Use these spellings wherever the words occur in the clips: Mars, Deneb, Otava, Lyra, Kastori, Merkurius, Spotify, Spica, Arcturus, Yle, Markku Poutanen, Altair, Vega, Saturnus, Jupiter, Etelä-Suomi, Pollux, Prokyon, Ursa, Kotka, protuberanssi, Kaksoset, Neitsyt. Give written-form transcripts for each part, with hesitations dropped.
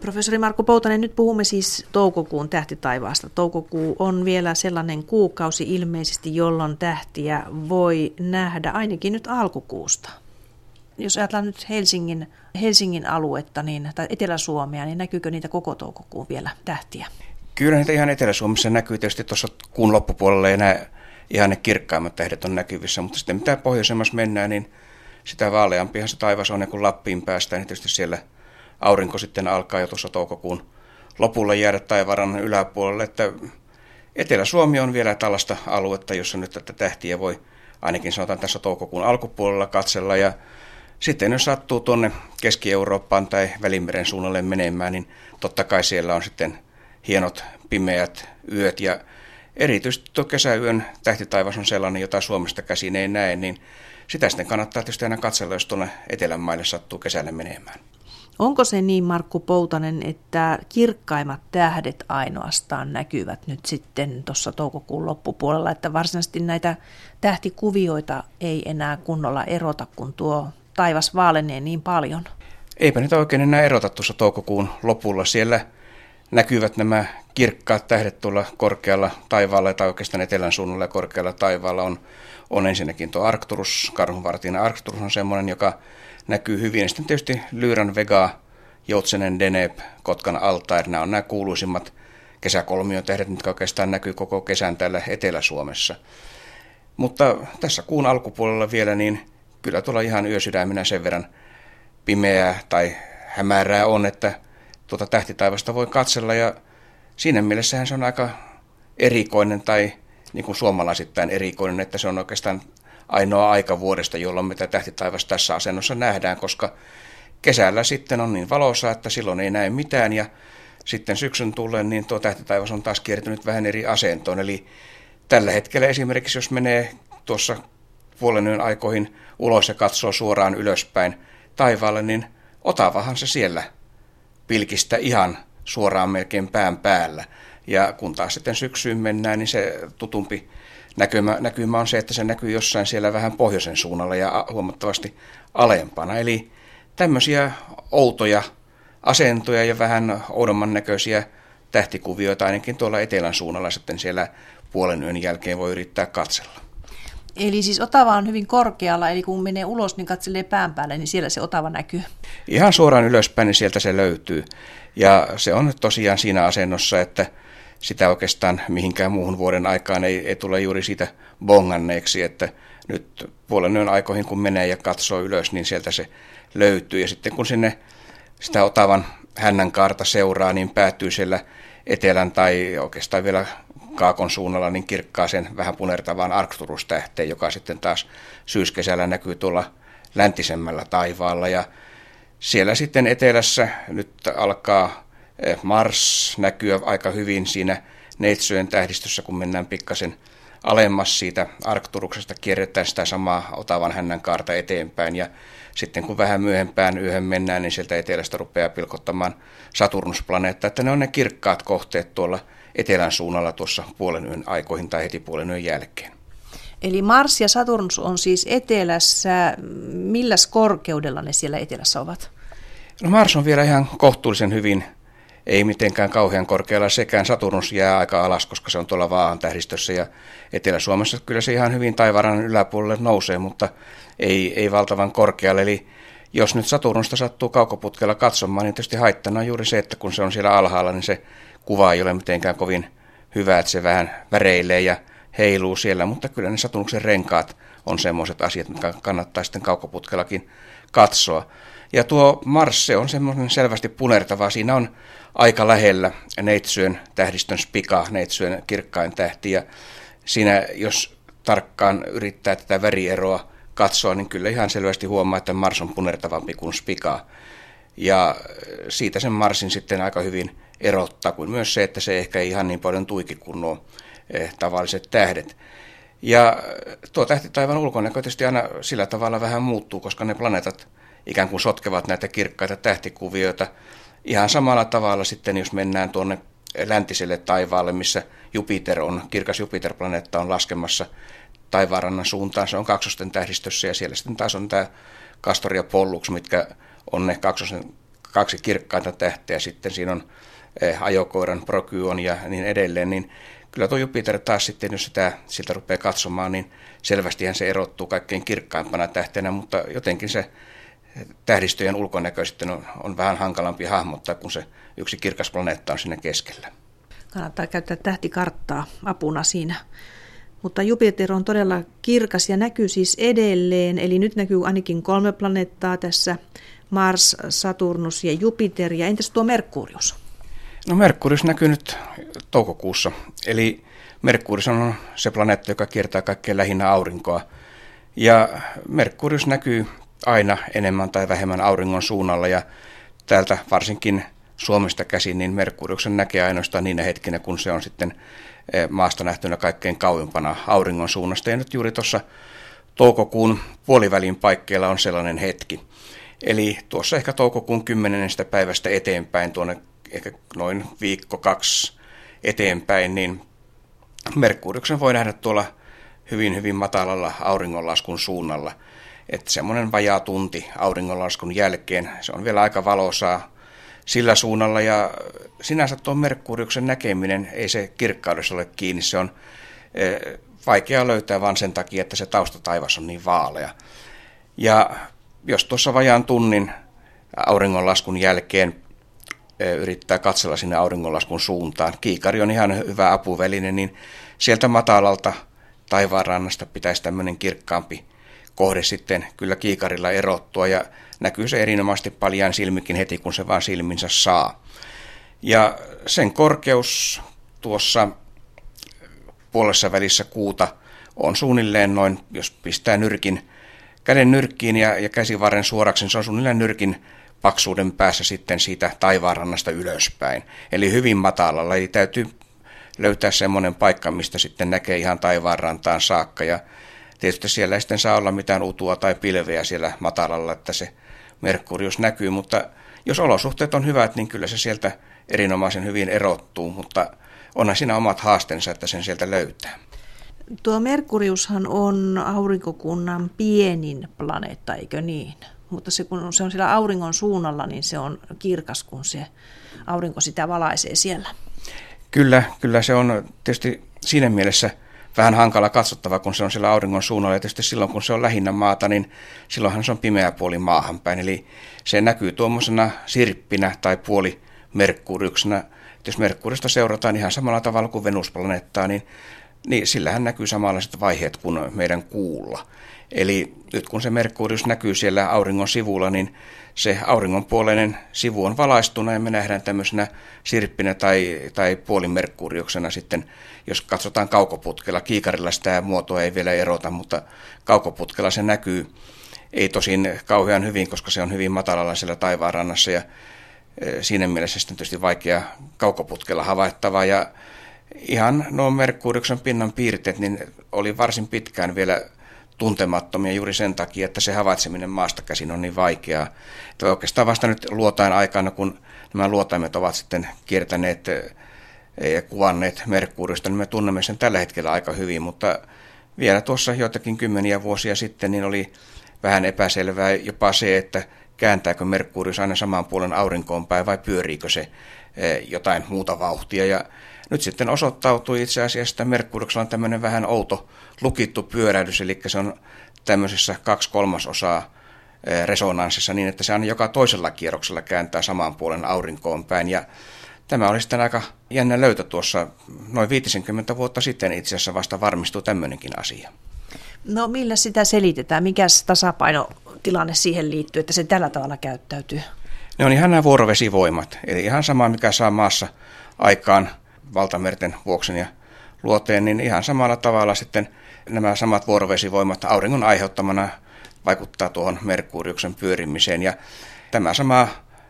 Professori Markku Poutanen, nyt puhumme siis toukokuun tähtitaivaasta. Toukokuu on vielä sellainen kuukausi ilmeisesti, jolloin tähtiä voi nähdä ainakin nyt alkukuusta. Jos ajatellaan nyt Helsingin aluetta niin, tai Etelä-Suomea, niin näkyykö niitä koko toukokuun vielä tähtiä? Kyllä niitä ihan Etelä-Suomessa näkyy. Tietysti tuossa kuun loppupuolella ei enää ihan ne kirkkaimmat tähdet on näkyvissä, mutta sitten mitä pohjoisemmassa mennään, niin sitä vaaleampihan se taivas on, ja kun Lappiin päästään, niin tietysti siellä aurinko sitten alkaa jo tuossa toukokuun lopulla jäädä taivaanrannan yläpuolelle. Että Etelä-Suomi on vielä tällaista aluetta, jossa nyt tätä tähtiä voi ainakin sanotaan tässä toukokuun alkupuolella katsella, ja sitten jos sattuu tuonne Keski-Eurooppaan tai Välimeren suunnalle menemään, niin totta kai siellä on sitten hienot pimeät yöt, ja erityisesti tuo kesäyön tähtitaivas on sellainen, jota Suomesta käsin ei näe, niin sitä sitten kannattaa tietysti aina katsella, jos tuonne etelämaille sattuu kesällä menemään. Onko se niin, Markku Poutanen, että kirkkaimmat tähdet ainoastaan näkyvät nyt sitten tuossa toukokuun loppupuolella, että varsinaisesti näitä tähtikuvioita ei enää kunnolla erota, kun tuo taivas vaalenee niin paljon? Eipä niitä oikein enää erota tuossa toukokuun lopulla. Siellä näkyvät nämä kirkkaat tähdet tuolla korkealla taivaalla, tai oikeastaan etelän suunnalla ja korkealla taivaalla on ensinnäkin tuo Arcturus, Karhunvartijan Arcturus on semmoinen, joka näkyy hyvin. Ja sitten tietysti Lyran, Vega, Joutsenen, Deneb, Kotkan, Altair, nämä on nämä kuuluisimmat kesäkolmiotähdet, mitkä oikeastaan näkyy koko kesän täällä Etelä-Suomessa. Mutta tässä kuun alkupuolella vielä, niin kyllä tuolla ihan yösydäminä sen verran pimeää tai hämärää on, että tuota tähtitaivasta voi katsella, ja siinä mielessähän se on aika erikoinen tai niin kuin suomalaisittain erikoinen, että se on oikeastaan ainoa aika vuodesta, jolloin me tähtitaivasta tässä asennossa nähdään, koska kesällä sitten on niin valoisaa, että silloin ei näe mitään, ja sitten syksyn tullen niin tuo tähtitaivas on taas kiertynyt vähän eri asentoon. Eli tällä hetkellä esimerkiksi jos menee tuossa puolen yön aikoihin ulos ja katsoo suoraan ylöspäin taivaalle, niin Otavahan se siellä pilkistä ihan suoraan melkein pään päällä. Ja kun taas sitten syksyyn mennään, niin se tutumpi näkymä on se, että se näkyy jossain siellä vähän pohjoisen suunnalla ja huomattavasti alempana. Eli tämmöisiä outoja asentoja ja vähän oudomman näköisiä tähtikuvioita ainakin tuolla etelän suunnalla sitten siellä puolen yön jälkeen voi yrittää katsella. Eli siis Otava on hyvin korkealla, eli kun menee ulos, niin katselee pään päälle, niin siellä se Otava näkyy. Ihan suoraan ylöspäin, niin sieltä se löytyy. Ja se on nyt tosiaan siinä asennossa, että sitä oikeastaan mihinkään muuhun vuoden aikaan ei tule juuri siitä bonganneeksi, että nyt puolen yön aikoihin, kun menee ja katsoo ylös, niin sieltä se löytyy. Ja sitten kun sinne sitä Otavan hännän kaarta seuraa, niin päätyy siellä etelän tai oikeastaan vielä kaakon suunnalla niin kirkkaaseen vähän punertavaan Arcturus-tähteen, joka sitten taas syyskesällä näkyy tuolla läntisemmällä taivaalla. Ja siellä sitten etelässä nyt alkaa Mars näkyä aika hyvin siinä Neitsyön tähdistössä, kun mennään pikkasen alemmas siitä Arcturuksesta, kierretään sitä samaa Otavan hännän kaarta eteenpäin, ja sitten kun vähän myöhempään yöhön mennään, niin sieltä etelästä rupeaa pilkottamaan Saturnus-planeetta, että ne on ne kirkkaat kohteet tuolla etelän suunnalla tuossa puolen yön aikoihin tai heti puolen yön jälkeen. Eli Mars ja Saturnus on siis etelässä. Milläs korkeudella ne siellä etelässä ovat? No Mars on vielä ihan kohtuullisen hyvin, ei mitenkään kauhean korkealla sekään. Saturnus jää aika alas, koska se on tuolla Vaahan tähdistössä, ja Etelä-Suomessa kyllä se ihan hyvin taivaanrannan yläpuolelle nousee, mutta ei valtavan korkealle. Eli jos nyt Saturnusta sattuu kaukoputkella katsomaan, niin tietysti haittana on juuri se, että kun se on siellä alhaalla, niin se kuva ei ole mitenkään kovin hyvä, että se vähän väreilee ja heiluu siellä, mutta kyllä ne Saturnuksen renkaat on semmoiset asiat, mitkä kannattaa sitten kaukoputkellakin katsoa. Ja tuo Mars, se on semmoinen selvästi punertava, siinä on aika lähellä Neitsyön tähdistön Spica, Neitsyön kirkkain tähti, ja siinä jos tarkkaan yrittää tätä värieroa katsoa, niin kyllä ihan selvästi huomaa, että Mars on punertavampi kuin Spica. Ja siitä sen Marsin sitten aika hyvin erottaa, kuin myös se, että se ehkä ei ihan niin paljon tuiki kuin nuo tavalliset tähdet. Ja tuo tähtitaivan ulkonäkö tietysti aina sillä tavalla vähän muuttuu, koska ne planeetat ikään kuin sotkevat näitä kirkkaita tähtikuvioita. Ihan samalla tavalla sitten, jos mennään tuonne läntiselle taivaalle, missä Jupiter on, kirkas Jupiter-planeetta on laskemassa taivaanrannan suuntaan, se on kaksosten tähdistössä, ja siellä sitten taas on tämä Kastori ja Pollux, mitkä on ne kaksosen kaksi kirkkainta tähteä, sitten siinä on ajokoiran Prokyon ja niin edelleen, niin kyllä tuo Jupiter taas sitten, jos sitä siltä rupeaa katsomaan, niin selvästihän se erottuu kaikkein kirkkaimpana tähtenä, mutta jotenkin se tähdistöjen ulkonäkö sitten on vähän hankalampi hahmottaa, kun se yksi kirkas planeetta on siinä keskellä. Kannattaa käyttää tähtikarttaa apuna siinä. Mutta Jupiter on todella kirkas ja näkyy siis edelleen, eli nyt näkyy ainakin 3 planeettaa tässä, Mars, Saturnus ja Jupiter, ja entäs tuo Merkurius? No Merkurius näkyy nyt toukokuussa, eli Merkurius on se planeetta, joka kiertää kaikkein lähinnä aurinkoa, ja Merkurius näkyy aina enemmän tai vähemmän auringon suunnalla, ja täältä varsinkin Suomesta käsin, niin Merkuriuksen näkee ainoastaan niinä hetkinä, kun se on sitten maasta nähtynä kaikkein kauempana auringon suunnasta. Ja nyt juuri tuossa toukokuun puolivälin paikkeilla on sellainen hetki. Eli tuossa ehkä toukokuun 10. päivästä eteenpäin, tuonne ehkä noin 1-2 viikkoa eteenpäin, niin Merkuriuksen voi nähdä tuolla hyvin, hyvin matalalla auringonlaskun suunnalla. Että semmoinen vajaa tunti auringonlaskun jälkeen, se on vielä aika valoisaa sillä suunnalla, ja sinänsä tuo Merkuriuksen näkeminen ei se kirkkaudessa ole kiinni, se on vaikea löytää vaan sen takia, että se taustataivas on niin vaalea. Ja jos tuossa vajaan tunnin auringonlaskun jälkeen yrittää katsella sinne auringonlaskun suuntaan, kiikari on ihan hyvä apuväline, niin sieltä matalalta taivaanrannasta pitäisi tämmöinen kirkkaampi kohde sitten kyllä kiikarilla erottua, ja näkyy se erinomaisesti paljain silmikin heti, kun se vaan silminsä saa. Ja sen korkeus tuossa puolessa välissä kuuta on suunnilleen noin, jos pistää käden nyrkkiin ja käsivarren suoraksi, niin se on suunnilleen nyrkin paksuuden päässä sitten siitä taivaanrannasta ylöspäin. Eli hyvin matalalla, eli täytyy löytää semmoinen paikka, mistä sitten näkee ihan taivaanrantaan saakka, ja tietysti siellä ei sitten saa olla mitään utua tai pilveä siellä matalalla, että se Merkurius näkyy, mutta jos olosuhteet on hyvät, niin kyllä se sieltä erinomaisen hyvin erottuu, mutta onhan siinä omat haasteensa, että sen sieltä löytää. Tuo Merkuriushan on aurinkokunnan pienin planeetta, eikö niin? Mutta se, kun se on siellä auringon suunnalla, niin se on kirkas, kun se aurinko sitä valaisee siellä. Kyllä se on tietysti siinä mielessä vähän hankala katsottava, kun se on siellä auringon suunnalla, ja tietysti silloin, kun se on lähinnä maata, niin silloinhan se on pimeä puoli maahan päin. Eli se näkyy tuommoisena sirppinä tai puoli Merkuriuksena. Jos Merkurista seurataan ihan samalla tavalla kuin Venusplaneettaa, niin sillähän näkyy samanlaiset vaiheet kuin meidän kuulla. Eli nyt kun se Merkurius näkyy siellä auringon sivulla, niin se auringon puoleinen sivu on valaistuna, ja me nähdään tämmöisenä sirppinä tai puolimerkuriuksena sitten, jos katsotaan kaukoputkella. Kiikarilla sitä muotoa ei vielä erota, mutta kaukoputkella se näkyy, ei tosin kauhean hyvin, koska se on hyvin matalalla siellä taivaanrannassa, ja siinä mielessä sitten tietysti vaikea kaukoputkella havaittava, ja ihan nuo Merkuriuksen pinnan piirteet niin oli varsin pitkään vielä tuntemattomia juuri sen takia, että se havaitseminen maasta käsin on niin vaikeaa. Että oikeastaan vasta nyt luotain aikana, kun nämä luotaimet ovat sitten kiertäneet ja kuvanneet Merkuriusta, niin me tunnemme sen tällä hetkellä aika hyvin, mutta vielä tuossa joitakin kymmeniä vuosia sitten niin oli vähän epäselvää jopa se, että kääntääkö Merkurius aina saman puolen aurinkoon päin vai pyöriikö se jotain muuta vauhtia. Ja nyt sitten osoittautui itse asiassa, että Merkuriuksella on tämmöinen vähän outo lukittu pyörähdys, eli se on tämmöisessä 2/3 resonanssissa niin, että se aina joka toisella kierroksella kääntää saman puolen aurinkoon päin. Ja tämä oli sitten aika jännä löytö tuossa noin 50 vuotta sitten itse asiassa vasta varmistui tämmöinenkin asia. No millä sitä selitetään? Mikäs tasapainotilanne siihen liittyy, että se tällä tavalla käyttäytyy? Ne on ihan nämä vuorovesivoimat, eli ihan sama mikä saa maassa aikaan valtamerten, Vuoksen ja Luoteen, niin ihan samalla tavalla sitten nämä samat vuorovesivoimat auringon aiheuttamana vaikuttaa tuohon Merkuriuksen pyörimiseen. Ja tämä sama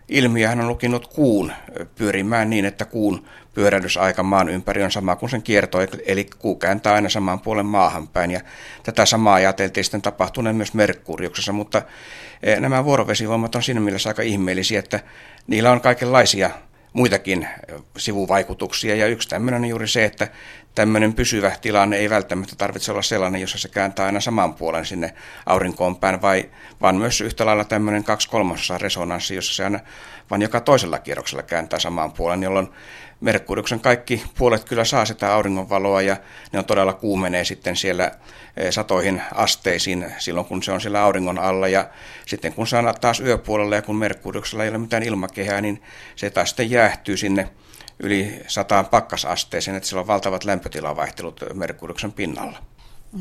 ilmiöhän on lukinut kuun pyörimään niin, että kuun pyörähdysaika maan ympäri on sama kuin sen kierto, eli kuu kääntää aina samaan puolen maahan päin. Ja tätä samaa ajateltiin sitten tapahtuneen myös Merkuriuksessa, mutta nämä vuorovesivoimat on siinä mielessä aika ihmeellisiä, että niillä on kaikenlaisia muitakin sivuvaikutuksia, ja yksi tämmöinen on juuri se, että tämmöinen pysyvä tilanne ei välttämättä tarvitse olla sellainen, jossa se kääntää aina saman puolen sinne aurinkoon päin, vaan myös yhtä lailla tämmöinen 2/3 resonanssi, jossa se aina vaan joka toisella kierroksella kääntää samaan puolen, jolloin Merkuriuksen kaikki puolet kyllä saa sitä auringonvaloa ja ne on todella kuumenee sitten siellä satoihin asteisiin silloin, kun se on siellä auringon alla. Ja sitten kun saadaan taas yöpuolella ja kun Merkuriuksella ei ole mitään ilmakehää, niin se taas sitten jäähtyy sinne yli 100 pakkasasteeseen, että sillä on valtavat lämpötilavaihtelut Merkuriuksen pinnalla.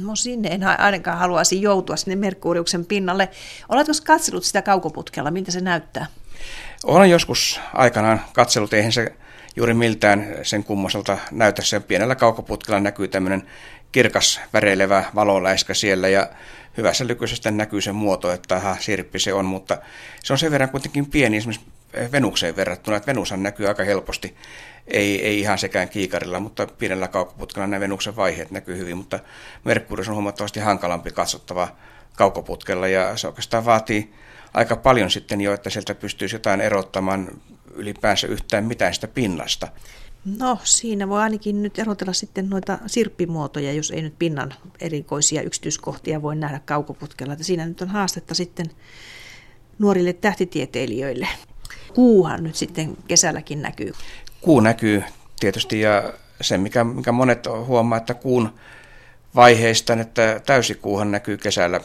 No sinne en ainakaan haluaisi joutua sinne Merkuriuksen pinnalle. Oletko katsellut sitä kaukoputkella? Miltä se näyttää? Olen joskus aikanaan katsellut, eihän se juuri miltään sen kummoselta näytä. Sen pienellä kaukoputkella näkyy tämmöinen kirkas väreilevä valoläiskä siellä ja hyvässä lykyisesti näkyy sen muoto, että sirppi se on, mutta se on sen verran kuitenkin pieni esimerkiksi Venukseen verrattuna, että Venushan näkyy aika helposti, ei ihan sekään kiikarilla, mutta pienellä kaukoputkella nämä Venuksen vaiheet näkyy hyvin, mutta Merkurius on huomattavasti hankalampi katsottava kaukoputkella ja se oikeastaan vaatii aika paljon sitten jo, että sieltä pystyisi jotain erottamaan ylipäänsä yhtään mitään sitä pinnasta. No siinä voi ainakin nyt erotella sitten noita sirppimuotoja, jos ei nyt pinnan erikoisia yksityiskohtia voi nähdä kaukoputkella. Että siinä nyt on haastetta sitten nuorille tähtitieteilijöille. Kuuhan nyt sitten kesälläkin näkyy. Kuu näkyy tietysti ja se, mikä monet huomaa, että kuun vaiheista, että täysikuuhan näkyy kesällä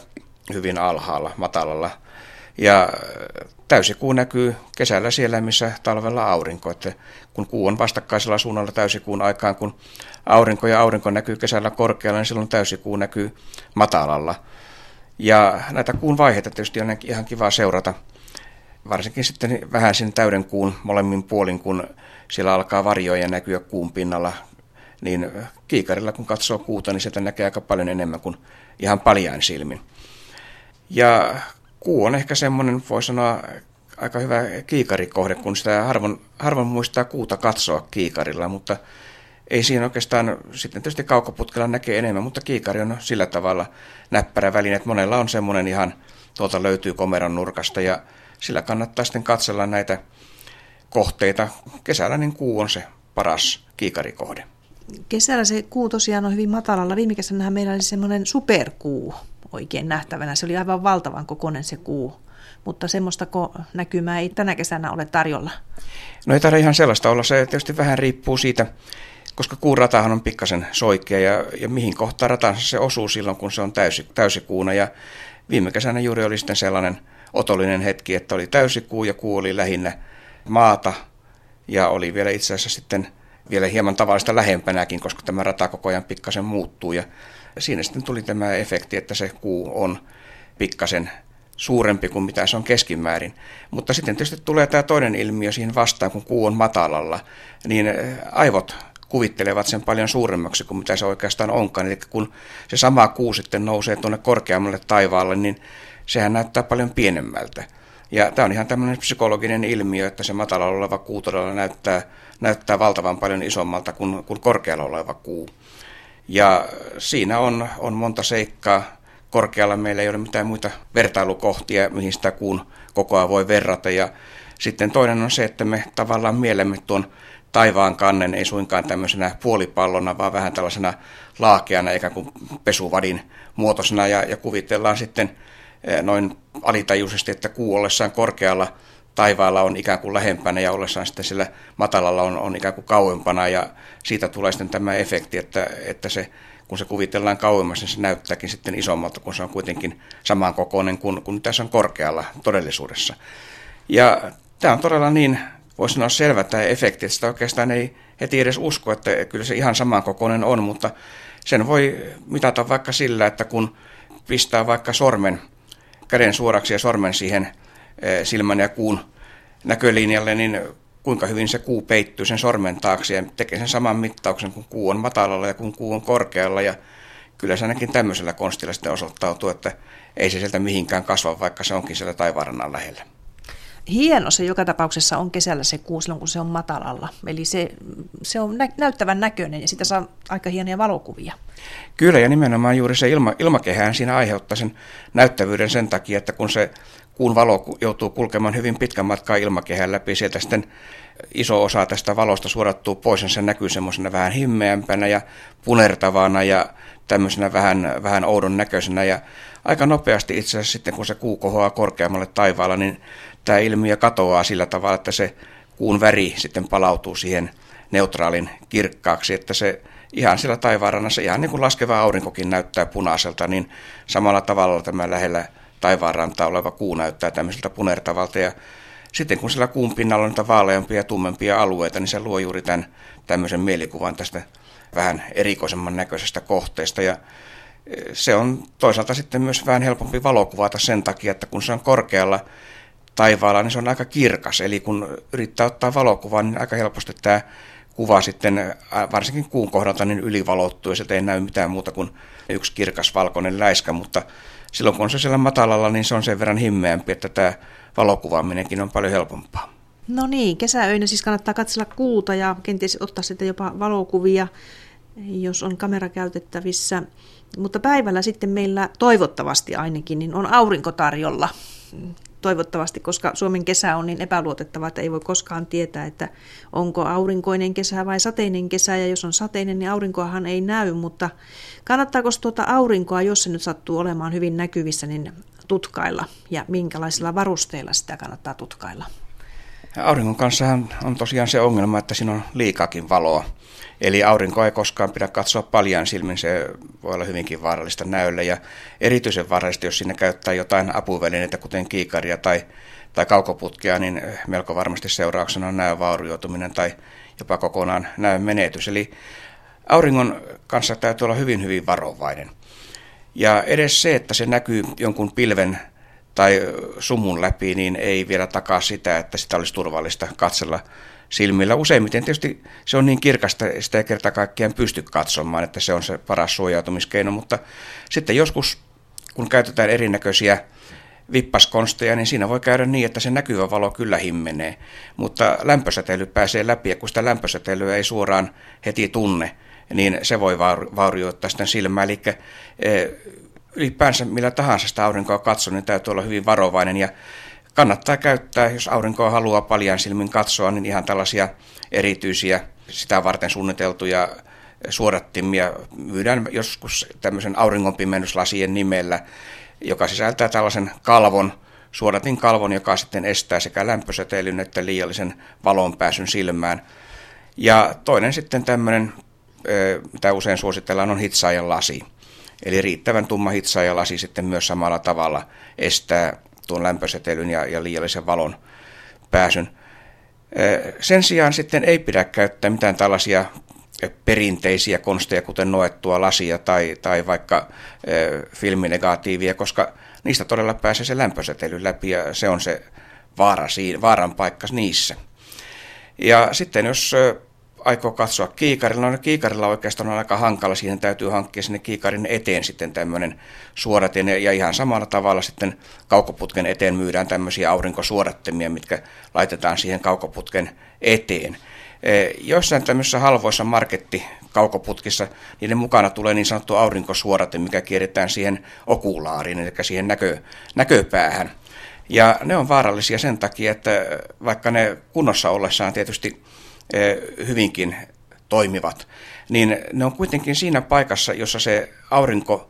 hyvin alhaalla, matalalla. Ja täysikuu näkyy kesällä siellä, missä talvella aurinko. Että kun kuu on vastakkaisella suunnalla täysikuun aikaan, kun aurinko ja aurinko näkyy kesällä korkealla, niin silloin täysikuu näkyy matalalla. Ja näitä kuun vaiheita tietysti on ihan kiva seurata. Varsinkin sitten vähän sen täyden kuun molemmin puolin, kun siellä alkaa varjoja näkyä kuun pinnalla, niin kiikarilla kun katsoo kuuta, niin sieltä näkee aika paljon enemmän kuin ihan paljain silmin. Ja kuu on ehkä semmoinen, voi sanoa, aika hyvä kiikarikohde, kun sitä harvoin muistaa kuuta katsoa kiikarilla, mutta ei siinä oikeastaan, sitten tietysti kaukoputkella näkee enemmän, mutta kiikari on sillä tavalla näppärä väline, että monella on semmoinen ihan, tuolta löytyy komeron nurkasta ja sillä kannattaa sitten katsella näitä kohteita. Kesällä niin kuu on se paras kiikarikohde. Kesällä se kuu tosiaan on hyvin matalalla. Viime kesänähän meillä oli semmoinen superkuu oikein nähtävänä. Se oli aivan valtavan kokoinen se kuu, mutta semmoista näkymää ei tänä kesänä ole tarjolla. No ei tarvitse ihan sellaista olla. Se tietysti vähän riippuu siitä, koska kuun ratahan on pikkasen soikea ja mihin kohtaan ratansa se osuu silloin, kun se on täysikuuna. Ja viime kesänä juuri oli sitten sellainen otollinen hetki, että oli täysikuu ja kuu oli lähinnä maata ja oli vielä itse asiassa sitten vielä hieman tavallista lähempänäkin, koska tämä rata koko ajan pikkasen muuttuu ja siinä sitten tuli tämä efekti, että se kuu on pikkasen suurempi kuin mitä se on keskimäärin. Mutta sitten tietysti tulee tämä toinen ilmiö siihen vastaan, kun kuu on matalalla, niin aivot kuvittelevat sen paljon suuremmaksi kuin mitä se oikeastaan onkaan. Eli kun se sama kuu sitten nousee tuonne korkeammalle taivaalle, niin sehän näyttää paljon pienemmältä. Ja tämä on ihan tämmöinen psykologinen ilmiö, että se matalalla oleva kuu todella näyttää valtavan paljon isommalta kuin korkealla oleva kuu. Ja siinä on monta seikkaa. Korkealla meillä ei ole mitään muita vertailukohtia, mihin sitä kuun kokoa voi verrata. Ja sitten toinen on se, että me tavallaan mielemme tuon taivaan kannen ei suinkaan tämmöisenä puolipallona, vaan vähän tällaisena laakeana, eikä kuin pesuvadin muotoisena. Ja kuvitellaan sitten noin alitajuisesti, että kuu ollessaan korkealla taivaalla on ikään kuin lähempänä ja ollessaan sitten sillä matalalla on ikään kuin kauempana. Ja siitä tulee sitten tämä efekti, että se, kun se kuvitellaan kauemmas, niin se näyttääkin sitten isommalta, kun se on kuitenkin samankokoinen kuin tässä on korkealla todellisuudessa. Ja tämä on todella niin, voisi sanoa selvä tämä efekti, että sitä oikeastaan ei heti edes usko, että kyllä se ihan samankokoinen on, mutta sen voi mitata vaikka sillä, että kun pistää vaikka sormen, käden suoraksi ja sormen siihen silmän ja kuun näkölinjalle, niin kuinka hyvin se kuu peittyy sen sormen taakse ja tekee sen saman mittauksen, kun kuu on matalalla ja kun kuu on korkealla. Ja kyllä se ainakin tämmöisellä konstilla sitten osoittautuu, että ei se sieltä mihinkään kasva, vaikka se onkin siellä taivaanrannan lähellä. Hieno se joka tapauksessa on kesällä se kuu silloin, kun se on matalalla. Eli se on näyttävän näköinen ja sitä saa aika hienoja valokuvia. Kyllä ja nimenomaan juuri se ilmakehään siinä aiheuttaa sen näyttävyyden sen takia, että kun se kuun valo joutuu kulkemaan hyvin pitkän matkaa ilmakehän läpi, sieltä sitten iso osa tästä valosta suodattuu pois, ja se näkyy semmoisena vähän himmeämpänä ja punertavana ja tämmöisenä vähän oudon näköisenä, ja aika nopeasti itse asiassa sitten, kun se kuu kohoaa korkeammalle taivaalla, niin tämä ilmiö katoaa sillä tavalla, että se kuun väri sitten palautuu siihen neutraalin kirkkaaksi, että se ihan siellä taivaanrannassa, ihan niin kuin laskeva aurinkokin näyttää punaiselta, niin samalla tavalla tämä lähellä taivaanrantaa oleva kuu näyttää tämmöiseltä punertavalta, ja sitten kun siellä kuun pinnalla on niitä vaaleampia ja tummempia alueita, niin se luo juuri tämän tämmöisen mielikuvan tästä vähän erikoisemman näköisestä kohteesta, ja se on toisaalta sitten myös vähän helpompi valokuvata sen takia, että kun se on korkealla taivaalla, niin se on aika kirkas, eli kun yrittää ottaa valokuvaa, niin aika helposti tämä kuva sitten varsinkin kuun kohdalta niin ylivalottuu, ja sieltä ei näy mitään muuta kuin yksi kirkas valkoinen läiskä, mutta silloin kun on se siellä matalalla, niin se on sen verran himmeämpi, että tämä valokuvaaminenkin on paljon helpompaa. No niin, kesäöinä siis kannattaa katsella kuuta ja kenties ottaa sitten jopa valokuvia, jos on kamera käytettävissä. Mutta päivällä sitten meillä toivottavasti ainakin niin on aurinko tarjolla. Toivottavasti, koska Suomen kesä on niin epäluotettava, että ei voi koskaan tietää, että onko aurinkoinen kesä vai sateinen kesä. Ja jos on sateinen, niin aurinkoahan ei näy, mutta kannattaako tuota aurinkoa, jos se nyt sattuu olemaan hyvin näkyvissä, niin tutkailla? Ja minkälaisilla varusteilla sitä kannattaa tutkailla? Auringon kanssahan on tosiaan se ongelma, että siinä on liikaakin valoa. Eli aurinkoa ei koskaan pidä katsoa paljain silmin, se voi olla hyvinkin vaarallista näölle ja erityisen vaarallista, jos siinä käyttää jotain apuvälineitä, kuten kiikaria tai kaukoputkia, niin melko varmasti seurauksena on näön vaurioituminen tai jopa kokonaan näön menetys. Eli auringon kanssa täytyy olla hyvin, hyvin varovainen. Ja edes se, että se näkyy jonkun pilven tai sumun läpi, niin ei vielä takaa sitä, että sitä olisi turvallista katsella silmillä. Useimmiten tietysti se on niin kirkasta, sitä ei kerta kaikkiaan pysty katsomaan, että se on se paras suojautumiskeino, mutta sitten joskus, kun käytetään erinäköisiä vippaskonsteja, niin siinä voi käydä niin, että se näkyvä valo kyllä himmenee, mutta lämpösäteily pääsee läpi, ja kun sitä lämpösäteilyä ei suoraan heti tunne, niin se voi vaurioittaa sitä silmää, eli ylipäänsä millä tahansa sitä aurinkoa katsoo, niin täytyy olla hyvin varovainen ja kannattaa käyttää, jos aurinkoa haluaa paljain silmin katsoa, niin ihan tällaisia erityisiä, sitä varten suunniteltuja suodattimia. Myydään joskus tämmöisen auringonpimennyslasien nimellä, joka sisältää tällaisen kalvon, suodatinkalvon, joka sitten estää sekä lämpösäteilyn että liiallisen valonpääsyn silmään. Ja toinen sitten tämmöinen, mitä usein suositellaan, on hitsaajan lasi. Eli riittävän tumma hitsaajan lasi sitten myös samalla tavalla estää tuon lämpösäteilyn ja liiallisen valon pääsyn. Sen sijaan sitten ei pidä käyttää mitään tällaisia perinteisiä konsteja, kuten noettua lasia tai vaikka filminegatiivia, koska niistä todella pääsee se lämpösäteily läpi ja se on se vaaran paikka niissä. Ja sitten jos aikoo katsoa kiikarilla. No, kiikarilla oikeastaan on aika hankala. Siihen täytyy hankkia sinne kiikarin eteen sitten tämmöinen suodatin. Ja ihan samalla tavalla sitten kaukoputken eteen myydään tämmöisiä aurinkosuodattimia, mitkä laitetaan siihen kaukoputken eteen. Joissain tämmöisissä halvoissa marketti-kaukoputkissa niiden mukana tulee niin sanottu aurinkosuodatin, mikä kierretään siihen okulaariin, eli siihen näköpäähän. Ja ne on vaarallisia sen takia, että vaikka ne kunnossa ollessaan tietysti hyvinkin toimivat, niin ne on kuitenkin siinä paikassa, jossa se aurinko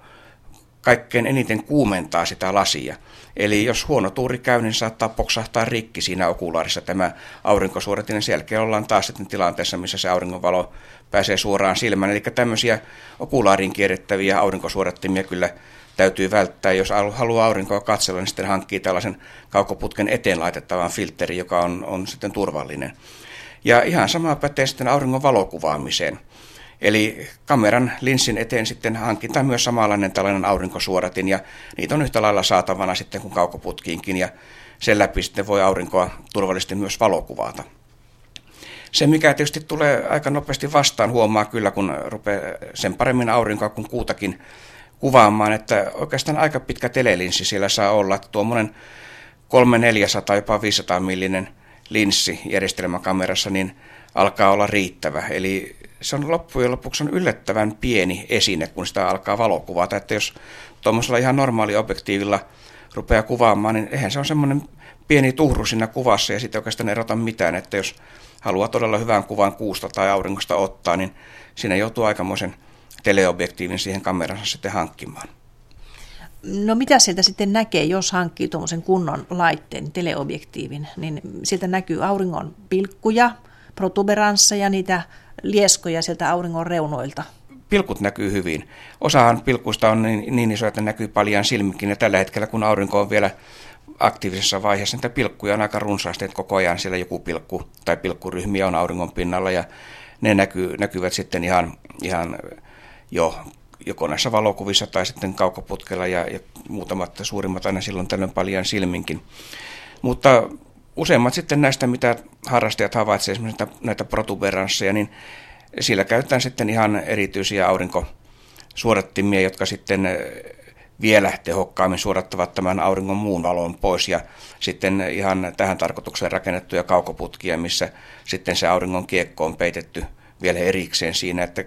kaikkein eniten kuumentaa sitä lasia. Eli jos huono tuuri käy, niin saattaa poksahtaa rikki siinä okulaarissa tämä aurinkosuodatin, ja sen jälkeen ollaan taas sitten tilanteessa, missä se auringonvalo pääsee suoraan silmään. Eli tämmöisiä okulaariin kierrettäviä aurinkosuodattimia kyllä täytyy välttää. Jos haluaa aurinkoa katsella, niin sitten hankkii tällaisen kaukoputken eteen laitettavan filterin, joka on sitten turvallinen. Ja ihan sama pätee sitten auringon valokuvaamiseen. Eli kameran linssin eteen sitten hankitaan myös samanlainen tällainen aurinkosuodatin, ja niitä on yhtä lailla saatavana sitten kuin kaukoputkiinkin, ja sen läpi sitten voi aurinkoa turvallisesti myös valokuvata. Se, mikä tietysti tulee aika nopeasti vastaan, huomaa kyllä, kun rupeaa sen paremmin aurinkoa kuin kuutakin kuvaamaan, että oikeastaan aika pitkä telelinssi siellä saa olla, että tuommoinen 300-400, jopa 500 millinen linssi järjestelmäkamerassa niin alkaa olla riittävä. Eli se on loppujen lopuksi on yllättävän pieni esine, kun sitä alkaa valokuvata. Että jos tuommoisella ihan normaali objektiivilla rupeaa kuvaamaan, niin eihän se on semmoinen pieni tuhru siinä kuvassa ja siitä oikeastaan ei erota mitään, että jos haluaa todella hyvän kuvan kuusta tai auringosta ottaa, niin siinä joutuu aikamoisen teleobjektiivin siihen kameransa sitten hankkimaan. No mitä sieltä sitten näkee, jos hankkii tuommoisen kunnon laitteen, teleobjektiivin, niin sieltä näkyy auringon pilkkuja, protuberansseja, niitä lieskoja sieltä auringon reunoilta. Pilkut näkyy hyvin. Osahan pilkuista on niin iso, että näkyy paljon silmikin, ja tällä hetkellä kun aurinko on vielä aktiivisessa vaiheessa, niitä pilkkuja on aika runsaasti, että koko ajan siellä joku pilkku tai pilkkuryhmiä on auringon pinnalla ja ne näkyvät sitten ihan jo joko näissä valokuvissa tai sitten kaukoputkella ja muutamat suurimmat aina silloin tällöin paljon silminkin. Mutta useimmat sitten näistä, mitä harrastajat havaitsevat, esimerkiksi näitä protuberansseja, niin siellä käytetään sitten ihan erityisiä aurinkosuodattimia, jotka sitten vielä tehokkaammin suodattavat tämän auringon muun valon pois ja sitten ihan tähän tarkoitukseen rakennettuja kaukoputkia, missä sitten se auringon kiekko on peitetty vielä erikseen siinä, että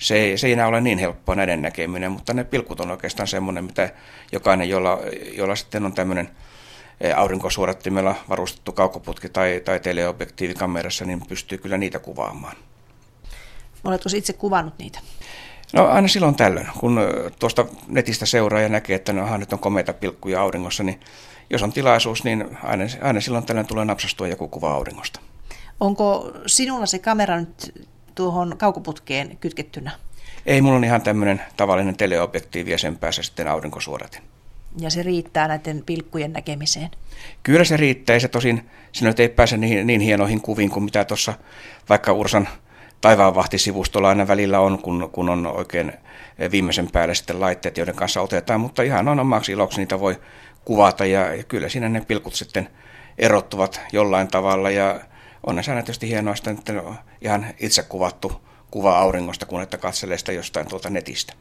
se ei enää ole niin helppoa näiden näkeminen, mutta ne pilkut on oikeastaan semmoinen, mitä jokainen, jolla sitten on tämmöinen aurinkosuodattimella varustettu kaukoputki tai teleobjektiivi kamerassa, niin pystyy kyllä niitä kuvaamaan. Oletko itse kuvannut niitä? No aina silloin tällöin, kun tuosta netistä seuraa ja näkee, että no, nyt on komeita pilkkuja auringossa, niin jos on tilaisuus, niin aina silloin tällöin tulee napsastua joku kuva auringosta. Onko sinulla se kamera nyt tuohon kaukoputkeen kytkettynä? Ei, mulla on ihan tämmöinen tavallinen teleobjektiivi ja sen päässä sitten aurinkosuodatin. Ja se riittää näiden pilkkujen näkemiseen? Kyllä se riittää, ja se tosin sinä ei pääse niin hienoihin kuviin kuin mitä tuossa vaikka Ursan taivaanvahtisivustolla aina välillä on, kun on oikein viimeisen päälle sitten laitteet, joiden kanssa otetaan, mutta ihan on omaksi iloksi niitä voi kuvata, ja kyllä siinä ne pilkut sitten erottuvat jollain tavalla, ja on ne aina tietysti hienoa sitten ihan itse kuvattu kuva auringosta, kun että katselee sitä jostain tuolta netistä.